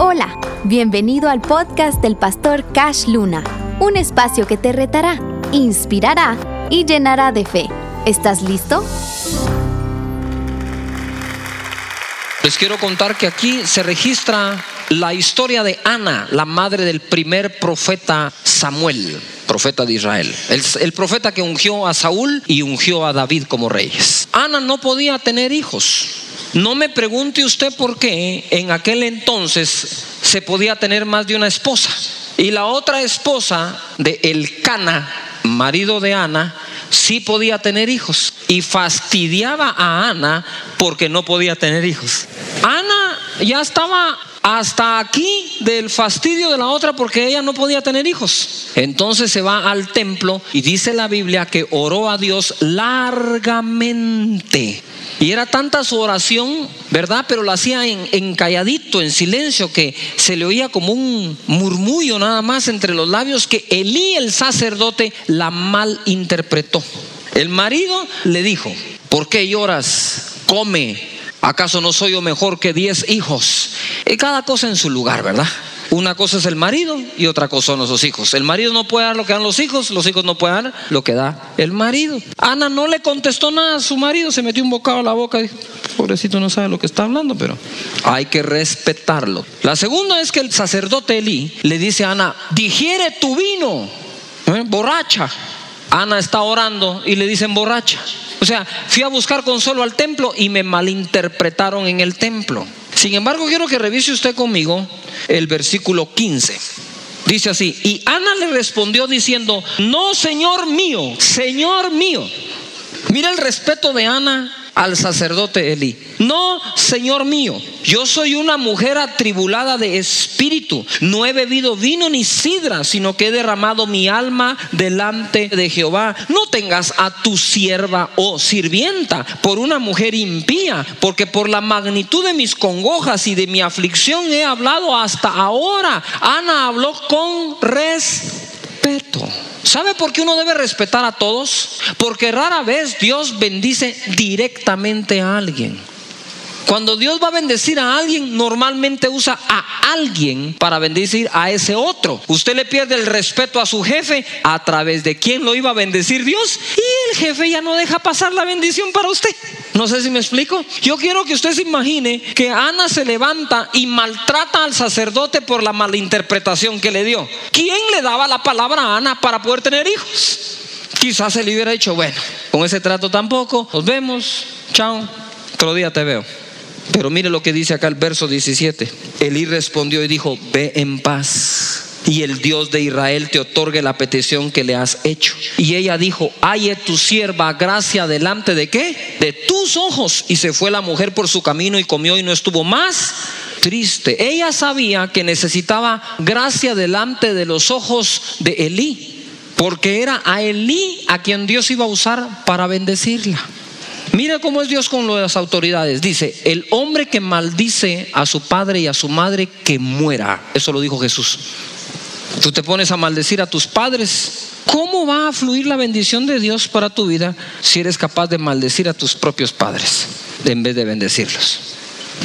Hola, bienvenido al podcast del Pastor Cash Luna, un espacio que te retará, inspirará y llenará de fe. ¿Estás listo? Les quiero contar que aquí se registra la historia de Ana, la madre del primer profeta Samuel, profeta de Israel, el profeta que ungió a Saúl y ungió a David como reyes. Ana no podía tener hijos. No me pregunte usted por qué en aquel entonces se podía tener más de una esposa. Y la otra esposa de Elcana, marido de Ana, sí podía tener hijos. Y fastidiaba a Ana porque no podía tener hijos. Ana ya estaba hasta aquí del fastidio de la otra porque ella no podía tener hijos. Entonces se va al templo y dice la Biblia que oró a Dios largamente. Y era tanta su oración, ¿verdad? Pero la hacía en calladito, en silencio, que se le oía como un murmullo nada más entre los labios, que Elí, el sacerdote, la malinterpretó. El marido le dijo: ¿por qué lloras? Come. ¿Acaso no soy yo mejor que 10 hijos? Y cada cosa en su lugar, ¿verdad? Una cosa es el marido y otra cosa son los hijos. El marido no puede dar lo que dan los hijos no pueden dar lo que da el marido. Ana no le contestó nada a su marido, se metió un bocado a la boca y dijo: pobrecito, no sabe lo que está hablando, pero hay que respetarlo. La segunda es que el sacerdote Elí le dice a Ana: digiere tu vino, borracha. Ana está orando y le dicen borracha. O sea, fui a buscar consuelo al templo y me malinterpretaron en el templo. Sin embargo, quiero que revise usted conmigo el versículo 15. Dice así: y Ana le respondió diciendo: no, señor mío, señor mío. Mira el respeto de Ana al sacerdote Elí. No, señor mío, yo soy una mujer atribulada de espíritu. No he bebido vino ni sidra, sino que he derramado mi alma delante de Jehová. No tengas a tu sierva o sirvienta por una mujer impía, porque por la magnitud de mis congojas y de mi aflicción he hablado hasta ahora. Ana habló con respeto. ¿Sabe por qué uno debe respetar a todos? Porque rara vez Dios bendice directamente a alguien. Cuando Dios va a bendecir a alguien, normalmente usa a alguien para bendecir a ese otro. Usted le pierde el respeto a su jefe, a través de quien lo iba a bendecir Dios, y el jefe ya no deja pasar la bendición para usted. No sé si me explico. Yo quiero que usted se imagine que Ana se levanta y maltrata al sacerdote por la malinterpretación que le dio. ¿Quién le daba la palabra a Ana para poder tener hijos? Quizás se le hubiera dicho: bueno, con ese trato tampoco, nos vemos, chao, otro día te veo. Pero mire lo que dice acá el verso 17. Elí respondió y dijo: ve en paz, y el Dios de Israel te otorgue la petición que le has hecho. Y ella dijo: halle tu sierva gracia delante de ¿qué? De tus ojos. Y se fue la mujer por su camino y comió y no estuvo más triste. Ella sabía que necesitaba gracia delante de los ojos de Elí, porque era a Elí a quien Dios iba a usar para bendecirla. Mira cómo es Dios con las autoridades. Dice: el hombre que maldice a su padre y a su madre, que muera. Eso lo dijo Jesús. Tú te pones a maldecir a tus padres, ¿cómo va a fluir la bendición de Dios para tu vida si eres capaz de maldecir a tus propios padres en vez de bendecirlos?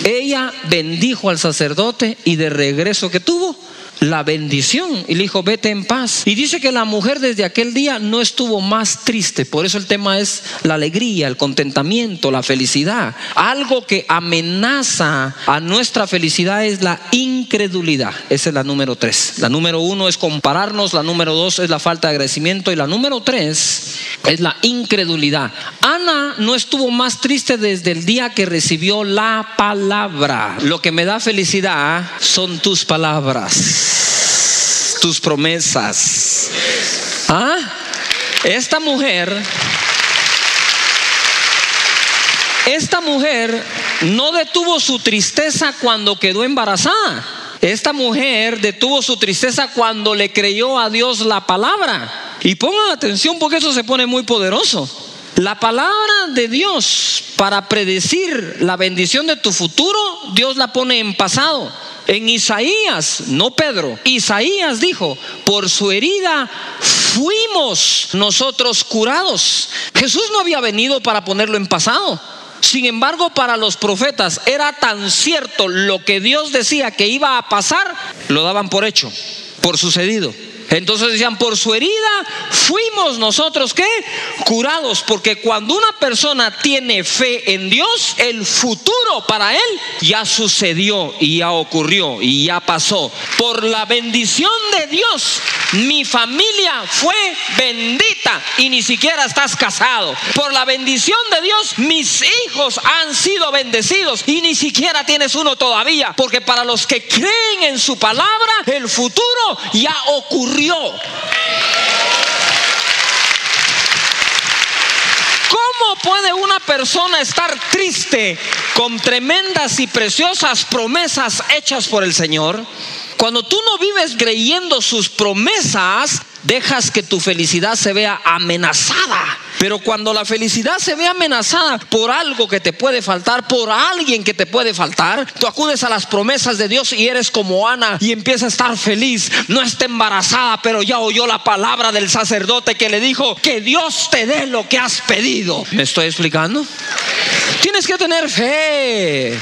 Ella bendijo al sacerdote y de regreso que tuvo la bendición, y le dijo: vete en paz. Y dice que la mujer desde aquel día no estuvo más triste. Por eso el tema es la alegría, el contentamiento, la felicidad. Algo que amenaza a nuestra felicidad es la incredulidad. Esa es la número 3. La número 1 es compararnos, la número 2 es la falta de agradecimiento, y la número 3 es la incredulidad. Ana no estuvo más triste desde el día que recibió la palabra. Lo que me da felicidad son tus palabras, tus promesas. ¿Ah? Esta mujer no detuvo su tristeza cuando quedó embarazada. Esta mujer detuvo su tristeza cuando le creyó a Dios la palabra. Y pongan atención, porque eso se pone muy poderoso. La palabra de Dios para predecir la bendición de tu futuro, Dios la pone en pasado. En Isaías, no Pedro, Isaías dijo: por su herida fuimos nosotros curados. Jesús no había venido para ponerlo en pasado. Sin embargo, para los profetas era tan cierto lo que Dios decía que iba a pasar, lo daban por hecho, por sucedido. Entonces decían, por su herida fuimos nosotros, ¿qué? Curados. Porque cuando una persona tiene fe en Dios, el futuro para él ya sucedió y ya ocurrió y ya pasó. Por la bendición de Dios, mi familia fue bendita y ni siquiera estás casado. Por la bendición de Dios, mis hijos han sido bendecidos y ni siquiera tienes uno todavía. Porque para los que creen en su palabra, el futuro ya ocurrió. ¿Cómo puede una persona estar triste con tremendas y preciosas promesas hechas por el Señor? Cuando tú no vives creyendo sus promesas, dejas que tu felicidad se vea amenazada. Pero cuando la felicidad se ve amenazada por algo que te puede faltar, por alguien que te puede faltar, tú acudes a las promesas de Dios y eres como Ana y empieza a estar feliz. No está embarazada, pero ya oyó la palabra del sacerdote que le dijo que Dios te dé lo que has pedido. ¿Me estoy explicando? Tienes que tener fe.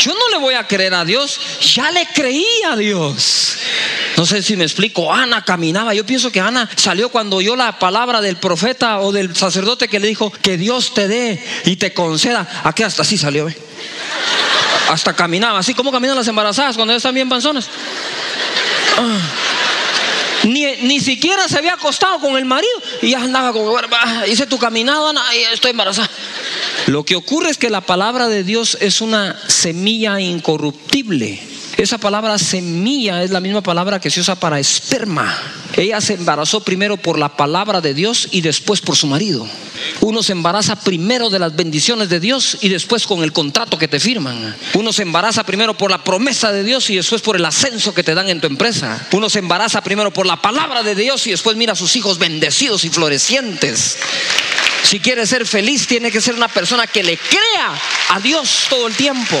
Yo no le voy a creer a Dios, ya le creí a Dios. No sé si me explico. Ana caminaba. Yo pienso que Ana salió cuando oyó la palabra del profeta o del sacerdote que le dijo que Dios te dé y te conceda. Aquí hasta así salió, ¿ve? Hasta caminaba así. ¿Cómo caminan las embarazadas cuando ellas están bien panzonas? Ni siquiera se había acostado con el marido y ya andaba como, hice tu caminado, Ana, y estoy embarazada. Lo que ocurre es que la palabra de Dios es una semilla incorruptible. Esa palabra semilla es la misma palabra que se usa para esperma. Ella se embarazó primero por la palabra de Dios y después por su marido. Uno se embaraza primero de las bendiciones de Dios y después con el contrato que te firman. Uno se embaraza primero por la promesa de Dios y después por el ascenso que te dan en tu empresa. Uno se embaraza primero por la palabra de Dios y después mira a sus hijos bendecidos y florecientes. Si quieres ser feliz, tiene que ser una persona que le crea a Dios todo el tiempo.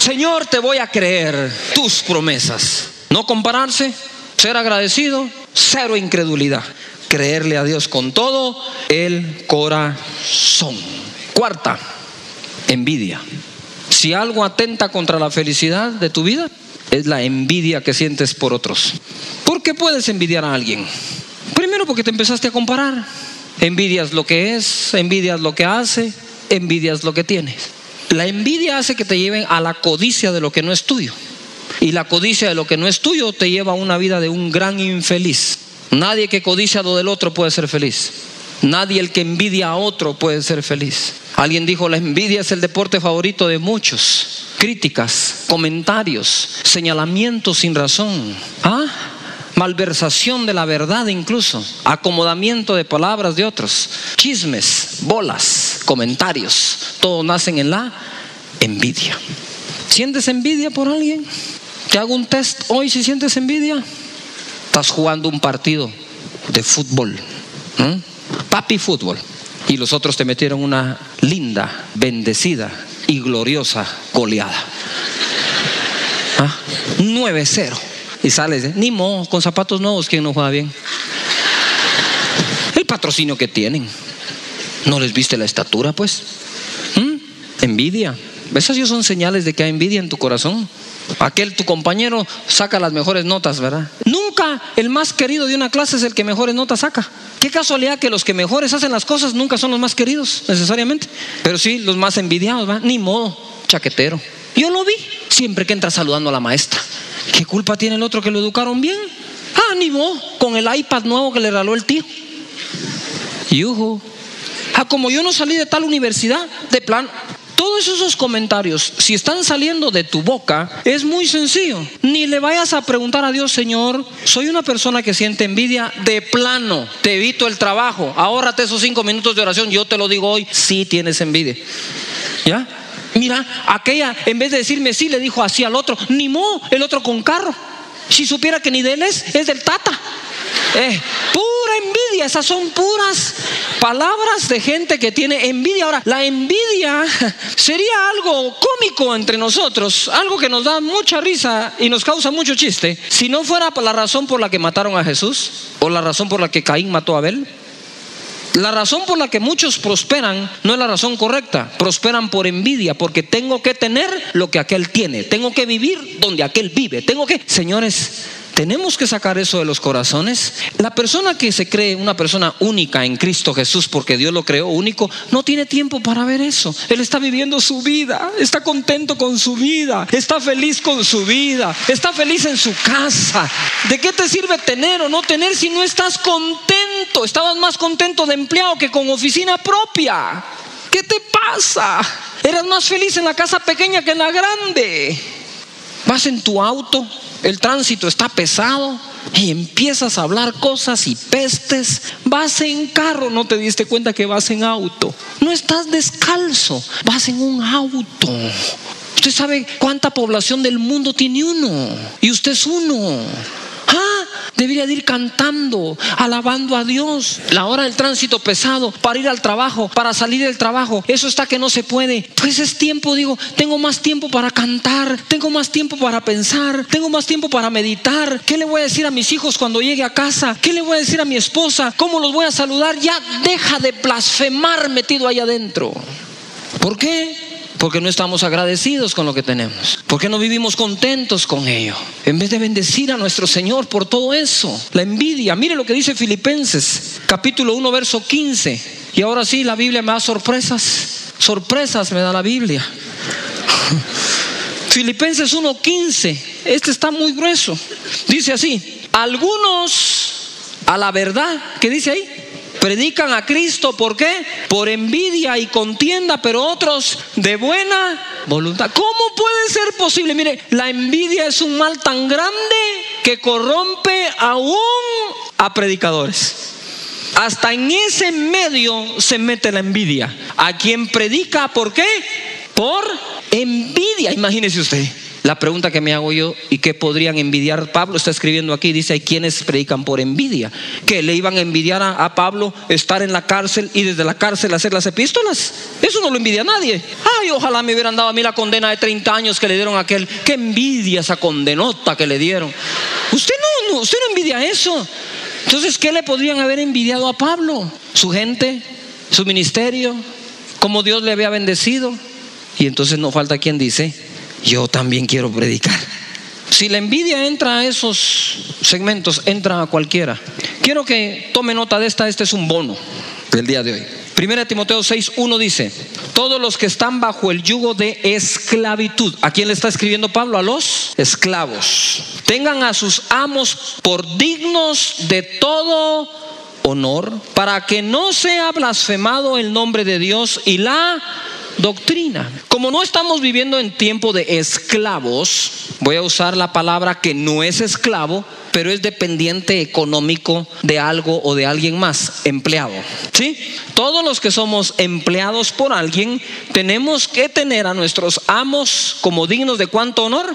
Señor, te voy a creer tus promesas. No compararse, ser agradecido, cero incredulidad. Creerle a Dios con todo el corazón. Cuarta, envidia. Si algo atenta contra la felicidad de tu vida, es la envidia que sientes por otros. ¿Por qué puedes envidiar a alguien? Primero porque te empezaste a comparar. Envidias lo que es, envidias lo que hace, envidias lo que tienes. La envidia hace que te lleven a la codicia de lo que no es tuyo. Y la codicia de lo que no es tuyo te lleva a una vida de un gran infeliz. Nadie que codicia lo del otro puede ser feliz. Nadie el que envidia a otro puede ser feliz. Alguien dijo, la envidia es el deporte favorito de muchos. Críticas, comentarios, señalamientos sin razón. ¿Ah? Malversación de la verdad incluso. Acomodamiento de palabras de otros. Chismes, bolas, comentarios. Todos nacen en la envidia. ¿Sientes envidia por alguien? Te hago un test hoy si sientes envidia. Estás jugando un partido de fútbol. Papi fútbol. Y los otros te metieron una linda, bendecida y gloriosa goleada. 9-0. Y sales, ni modo, con zapatos nuevos, ¿quién no juega bien? El patrocinio que tienen. ¿No les viste la estatura, pues? Envidia. Esas ya son señales de que hay envidia en tu corazón. Aquel, tu compañero, saca las mejores notas, ¿verdad? Nunca el más querido de una clase es el que mejores notas saca. Qué casualidad que los que mejores hacen las cosas nunca son los más queridos, necesariamente. Pero sí, los más envidiados, ¿verdad? Ni modo, chaquetero. Yo lo vi siempre que entra saludando a la maestra. ¿Qué culpa tiene el otro que lo educaron bien? Ánimo, con el iPad nuevo que le regaló el tío. Yuhu. Como yo no salí de tal universidad, de plan. Todos esos comentarios, si están saliendo de tu boca, es muy sencillo. Ni le vayas a preguntar a Dios, Señor, soy una persona que siente envidia, de plano, te evito el trabajo, ahórrate esos 5 minutos de oración, yo te lo digo hoy, sí tienes envidia. ¿Ya? Mira, aquella en vez de decirme sí le dijo así al otro. Ni modo, el otro con carro. Si supiera que ni de él es del Tata. Pura envidia. envidia. Esas son puras palabras de gente que tiene envidia. Ahora, la envidia sería algo cómico entre nosotros, algo que nos da mucha risa y nos causa mucho chiste, si no fuera por la razón por la que mataron a Jesús, o la razón por la que Caín mató a Abel. La razón por la que muchos prosperan no es la razón correcta. Prosperan por envidia, porque tengo que tener lo que aquel tiene, tengo que vivir donde aquel vive, tengo que... Señores, tenemos que sacar eso de los corazones. La persona que se cree una persona única en Cristo Jesús, porque Dios lo creó único, no tiene tiempo para ver eso. Él está viviendo su vida, está contento con su vida, está feliz con su vida, está feliz en su casa. ¿De qué te sirve tener o no tener si no estás contento? Estabas más contento de empleado que con oficina propia. ¿Qué te pasa? Eras más feliz en la casa pequeña que en la grande. Vas en tu auto, el tránsito está pesado y empiezas a hablar cosas y pestes. Vas en carro, no te diste cuenta que vas en auto. No estás descalzo, vas en un auto. Usted sabe cuánta población del mundo tiene uno, y usted es uno. Debería de ir cantando, alabando a Dios. La hora del tránsito pesado, para ir al trabajo, para salir del trabajo, eso está que no se puede. Pues es tiempo, digo, tengo más tiempo para cantar, tengo más tiempo para pensar, tengo más tiempo para meditar. ¿Qué le voy a decir a mis hijos cuando llegue a casa? ¿Qué le voy a decir a mi esposa? ¿Cómo los voy a saludar? Ya deja de blasfemar metido ahí adentro. ¿Por qué? Porque no estamos agradecidos con lo que tenemos, porque no vivimos contentos con ello, en vez de bendecir a nuestro Señor por todo eso. La envidia, mire lo que dice Filipenses capítulo 1 verso 15. Y ahora sí, la Biblia me da sorpresas me da la Biblia. Filipenses 1:15, este está muy grueso. Dice así: algunos, a la verdad, ¿qué dice ahí? Predican a Cristo, ¿por qué? Por envidia y contienda, pero otros de buena voluntad. ¿Cómo puede ser posible? Mire, la envidia es un mal tan grande que corrompe aún a predicadores. Hasta en ese medio se mete la envidia. ¿A quien predica? ¿Por qué? Por envidia. Imagínese usted. La pregunta que me hago yo: ¿y qué podrían envidiar? Pablo está escribiendo aquí, dice, hay quienes predican por envidia. ¿Que le iban a envidiar a Pablo estar en la cárcel y desde la cárcel hacer las epístolas? Eso no lo envidia a nadie. Ay, ojalá me hubieran dado a mí la condena de 30 años que le dieron a aquel. Qué envidia esa condenota que le dieron. Usted no envidia eso. Entonces, ¿qué le podrían haber envidiado a Pablo? Su gente, su ministerio, cómo Dios le había bendecido. Y entonces no falta quien dice: yo también quiero predicar. Si la envidia entra a esos segmentos, entra a cualquiera. Quiero que tome nota de esta. Este es un bono del día de hoy. 1 Timoteo 6:1 dice: todos los que están bajo el yugo de esclavitud. ¿A quién le está escribiendo Pablo? A los esclavos. Tengan a sus amos por dignos de todo honor, para que no sea blasfemado el nombre de Dios y la doctrina. Como no estamos viviendo en tiempo de esclavos, voy a usar la palabra que no es esclavo, pero es dependiente económico de algo o de alguien más, empleado. ¿Sí? Todos los que somos empleados por alguien tenemos que tener a nuestros amos como dignos de ¿cuánto honor?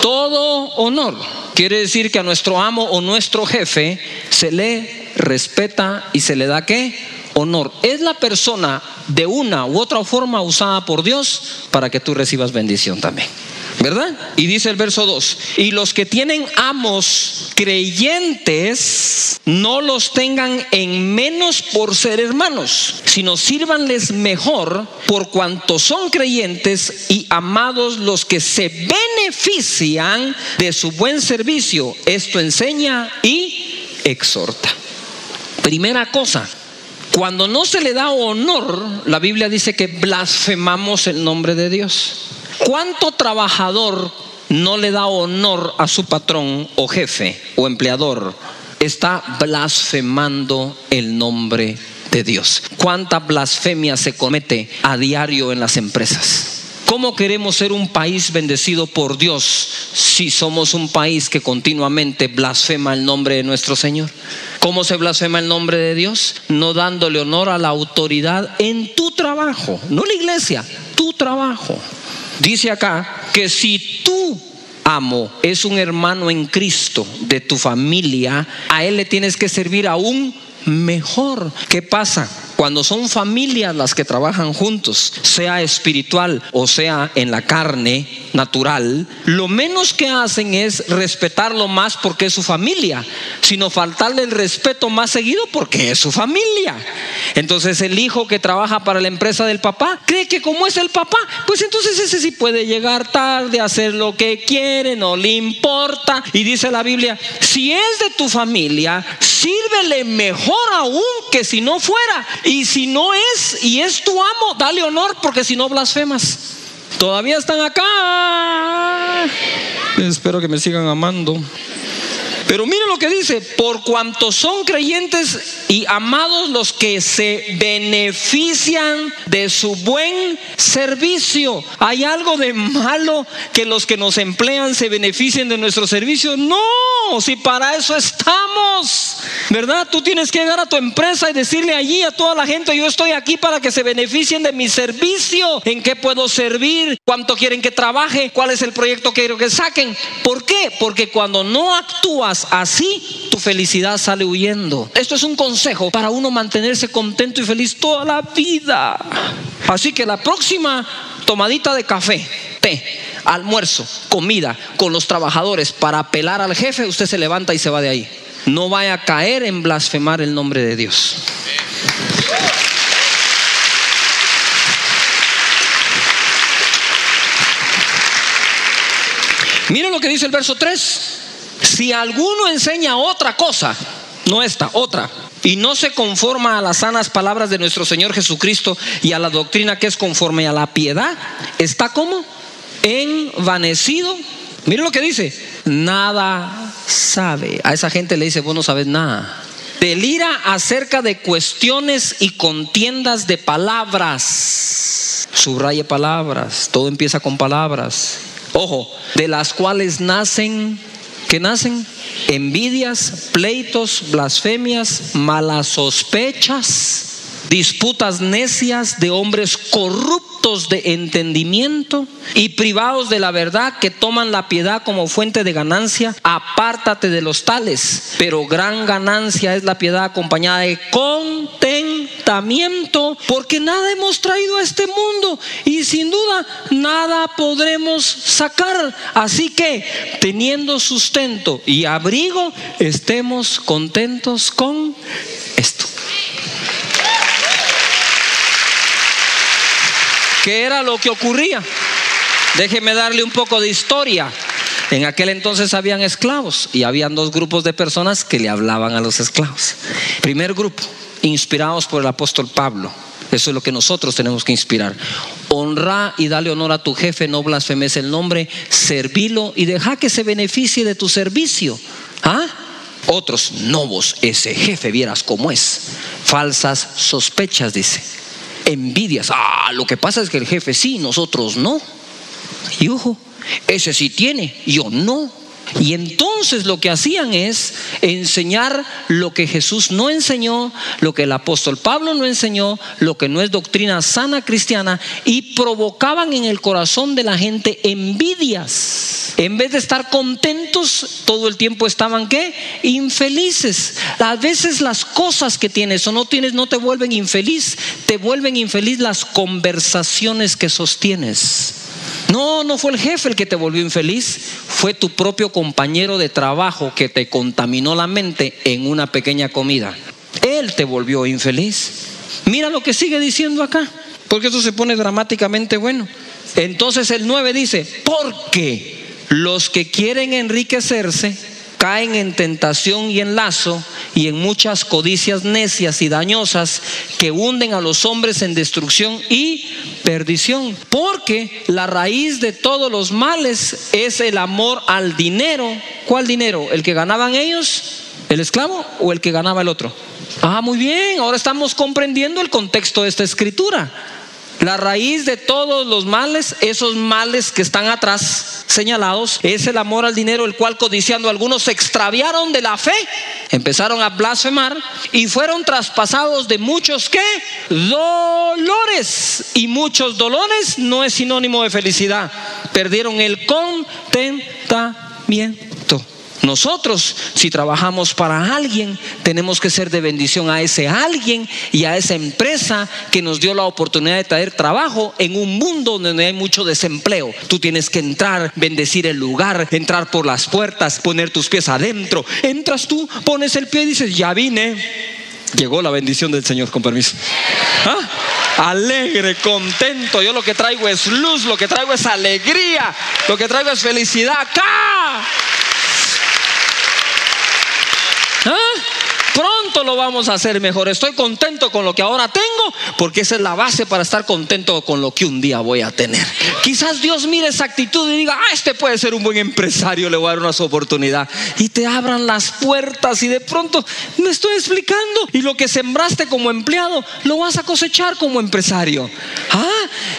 Todo honor. Quiere decir que a nuestro amo o nuestro jefe se le respeta y se le da ¿qué? Honor. Es la persona de una u otra forma usada por Dios para que tú recibas bendición también, ¿verdad? Y dice el verso 2: y los que tienen amos creyentes, no los tengan en menos por ser hermanos, sino sírvanles mejor, por cuanto son creyentes y amados los que se benefician de su buen servicio. Esto enseña y exhorta. Primera cosa: cuando no se le da honor, la Biblia dice que blasfemamos el nombre de Dios. ¿Cuánto trabajador no le da honor a su patrón o jefe o empleador? Está blasfemando el nombre de Dios. ¿Cuánta blasfemia se comete a diario en las empresas? ¿Cómo queremos ser un país bendecido por Dios si somos un país que continuamente blasfema el nombre de nuestro Señor? ¿Cómo se blasfema el nombre de Dios? No dándole honor a la autoridad en tu trabajo, no la iglesia, tu trabajo. Dice acá que si tú amo es un hermano en Cristo de tu familia, a él le tienes que servir aún mejor. ¿Qué pasa? Cuando son familias las que trabajan juntos, sea espiritual o sea en la carne natural, lo menos que hacen es respetarlo más porque es su familia, sino faltarle el respeto más seguido porque es su familia. Entonces el hijo que trabaja para la empresa del papá cree que como es el papá, pues entonces ese sí puede llegar tarde, hacer lo que quiere, no le importa. Y dice la Biblia, si es de tu familia, sírvele mejor aún que si no fuera. Y si no es, y es tu amo, dale honor, porque si no blasfemas. Todavía están acá. Espero que me sigan amando. Pero miren lo que dice: por cuanto son creyentes y amados los que se benefician de su buen servicio. ¿Hay algo de malo que los que nos emplean se beneficien de nuestro servicio? No, si para eso estamos, ¿verdad? Tú tienes que llegar a tu empresa y decirle allí a toda la gente: yo estoy aquí para que se beneficien de mi servicio. ¿En qué puedo servir? ¿Cuánto quieren que trabaje? ¿Cuál es el proyecto que quiero que saquen? ¿Por qué? Porque cuando no actúas así, tu felicidad sale huyendo. Esto es un consejo para uno mantenerse contento y feliz toda la vida. Así que la próxima tomadita de café, té, almuerzo, comida con los trabajadores para apelar al jefe, usted se levanta y se va de ahí. No vaya a caer en blasfemar el nombre de Dios. Miren lo que dice el verso 3: si alguno enseña otra cosa, no esta, otra, y no se conforma a las sanas palabras de nuestro Señor Jesucristo y a la doctrina que es conforme a la piedad, está como envanecido. Miren lo que dice: nada sabe. A esa gente le dice: vos no sabes nada. Delira acerca de cuestiones y contiendas de palabras. Subraye palabras. Todo empieza con palabras. Ojo, de las cuales nacen envidias, pleitos, blasfemias, malas sospechas, disputas necias de hombres corruptos de entendimiento y privados de la verdad, que toman la piedad como fuente de ganancia. Apártate de los tales, pero gran ganancia es la piedad acompañada de contentamiento, porque nada hemos traído a este mundo y sin duda nada podremos sacar. Así que, teniendo sustento y abrigo, estemos contentos con esto. ¿Qué era lo que ocurría? Déjeme darle un poco de historia. En aquel entonces habían esclavos y habían dos grupos de personas que le hablaban a los esclavos. Primer grupo, inspirados por el apóstol Pablo. Eso es lo que nosotros tenemos que inspirar: honra y dale honor a tu jefe, no blasfemes el nombre, servilo y deja que se beneficie de tu servicio. ¿Ah? Otros: no, vos, ese jefe, vieras cómo es. Falsas sospechas, dice. Envidias: lo que pasa es que el jefe sí, nosotros no. Y ojo, ese sí tiene, yo no. Y entonces lo que hacían es enseñar lo que Jesús no enseñó, lo que el apóstol Pablo no enseñó, lo que no es doctrina sana cristiana, y provocaban en el corazón de la gente envidias. En vez de estar contentos, todo el tiempo estaban ¿qué? Infelices. A veces las cosas que tienes o no tienes no te vuelven infeliz, te vuelven infeliz las conversaciones que sostienes. No fue el jefe el que te volvió infeliz, fue tu propio compañero de trabajo que te contaminó la mente en una pequeña comida. Él te volvió infeliz. Mira lo que sigue diciendo acá, porque esto se pone dramáticamente bueno. Entonces el 9 dice: porque los que quieren enriquecerse caen en tentación y en lazo y en muchas codicias necias y dañosas, que hunden a los hombres en destrucción y perdición. Porque la raíz de todos los males es el amor al dinero. ¿Cuál dinero? ¿El que ganaban ellos, el esclavo, o el que ganaba el otro? Muy bien, ahora estamos comprendiendo el contexto de esta escritura. La raíz de todos los males, esos males que están atrás señalados, es el amor al dinero, el cual, codiciando algunos, se extraviaron de la fe, empezaron a blasfemar y fueron traspasados de muchos ¿qué? Dolores. Y muchos dolores no es sinónimo de felicidad. Perdieron el contentamiento. Nosotros, si trabajamos para alguien, tenemos que ser de bendición a ese alguien y a esa empresa que nos dio la oportunidad de traer trabajo en un mundo donde hay mucho desempleo. Tú tienes que entrar, bendecir el lugar, entrar por las puertas, poner tus pies adentro. Entras tú, pones el pie y dices: ya vine. Llegó la bendición del Señor, con permiso. ¿Ah? Alegre, contento. Yo lo que traigo es luz, lo que traigo es alegría, lo que traigo es felicidad acá. ¿Ah? Pronto lo vamos a hacer mejor. Estoy contento con lo que ahora tengo, porque esa es la base para estar contento con lo que un día voy a tener. Quizás Dios mire esa actitud y diga: ah, este puede ser un buen empresario, le voy a dar una oportunidad. Y te abran las puertas y de pronto me estoy explicando. Y lo que sembraste como empleado lo vas a cosechar como empresario. Ah,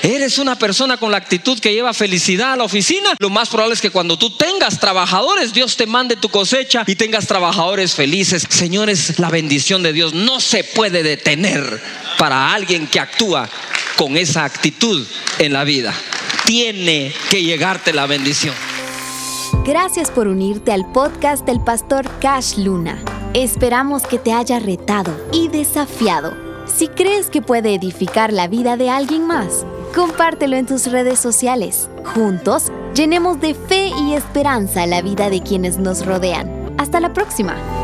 eres una persona con la actitud que lleva felicidad a la oficina. Lo más probable es que cuando tú tengas trabajadores, Dios te mande tu cosecha y tengas trabajadores felices. Señores, la bendición de Dios no se puede detener para alguien que actúa con esa actitud en la vida. Tiene que llegarte la bendición. Gracias por unirte al podcast del Pastor Cash Luna. Esperamos que te haya retado y desafiado. Si crees que puede edificar la vida de alguien más, compártelo en tus redes sociales. Juntos, llenemos de fe y esperanza la vida de quienes nos rodean. Hasta la próxima.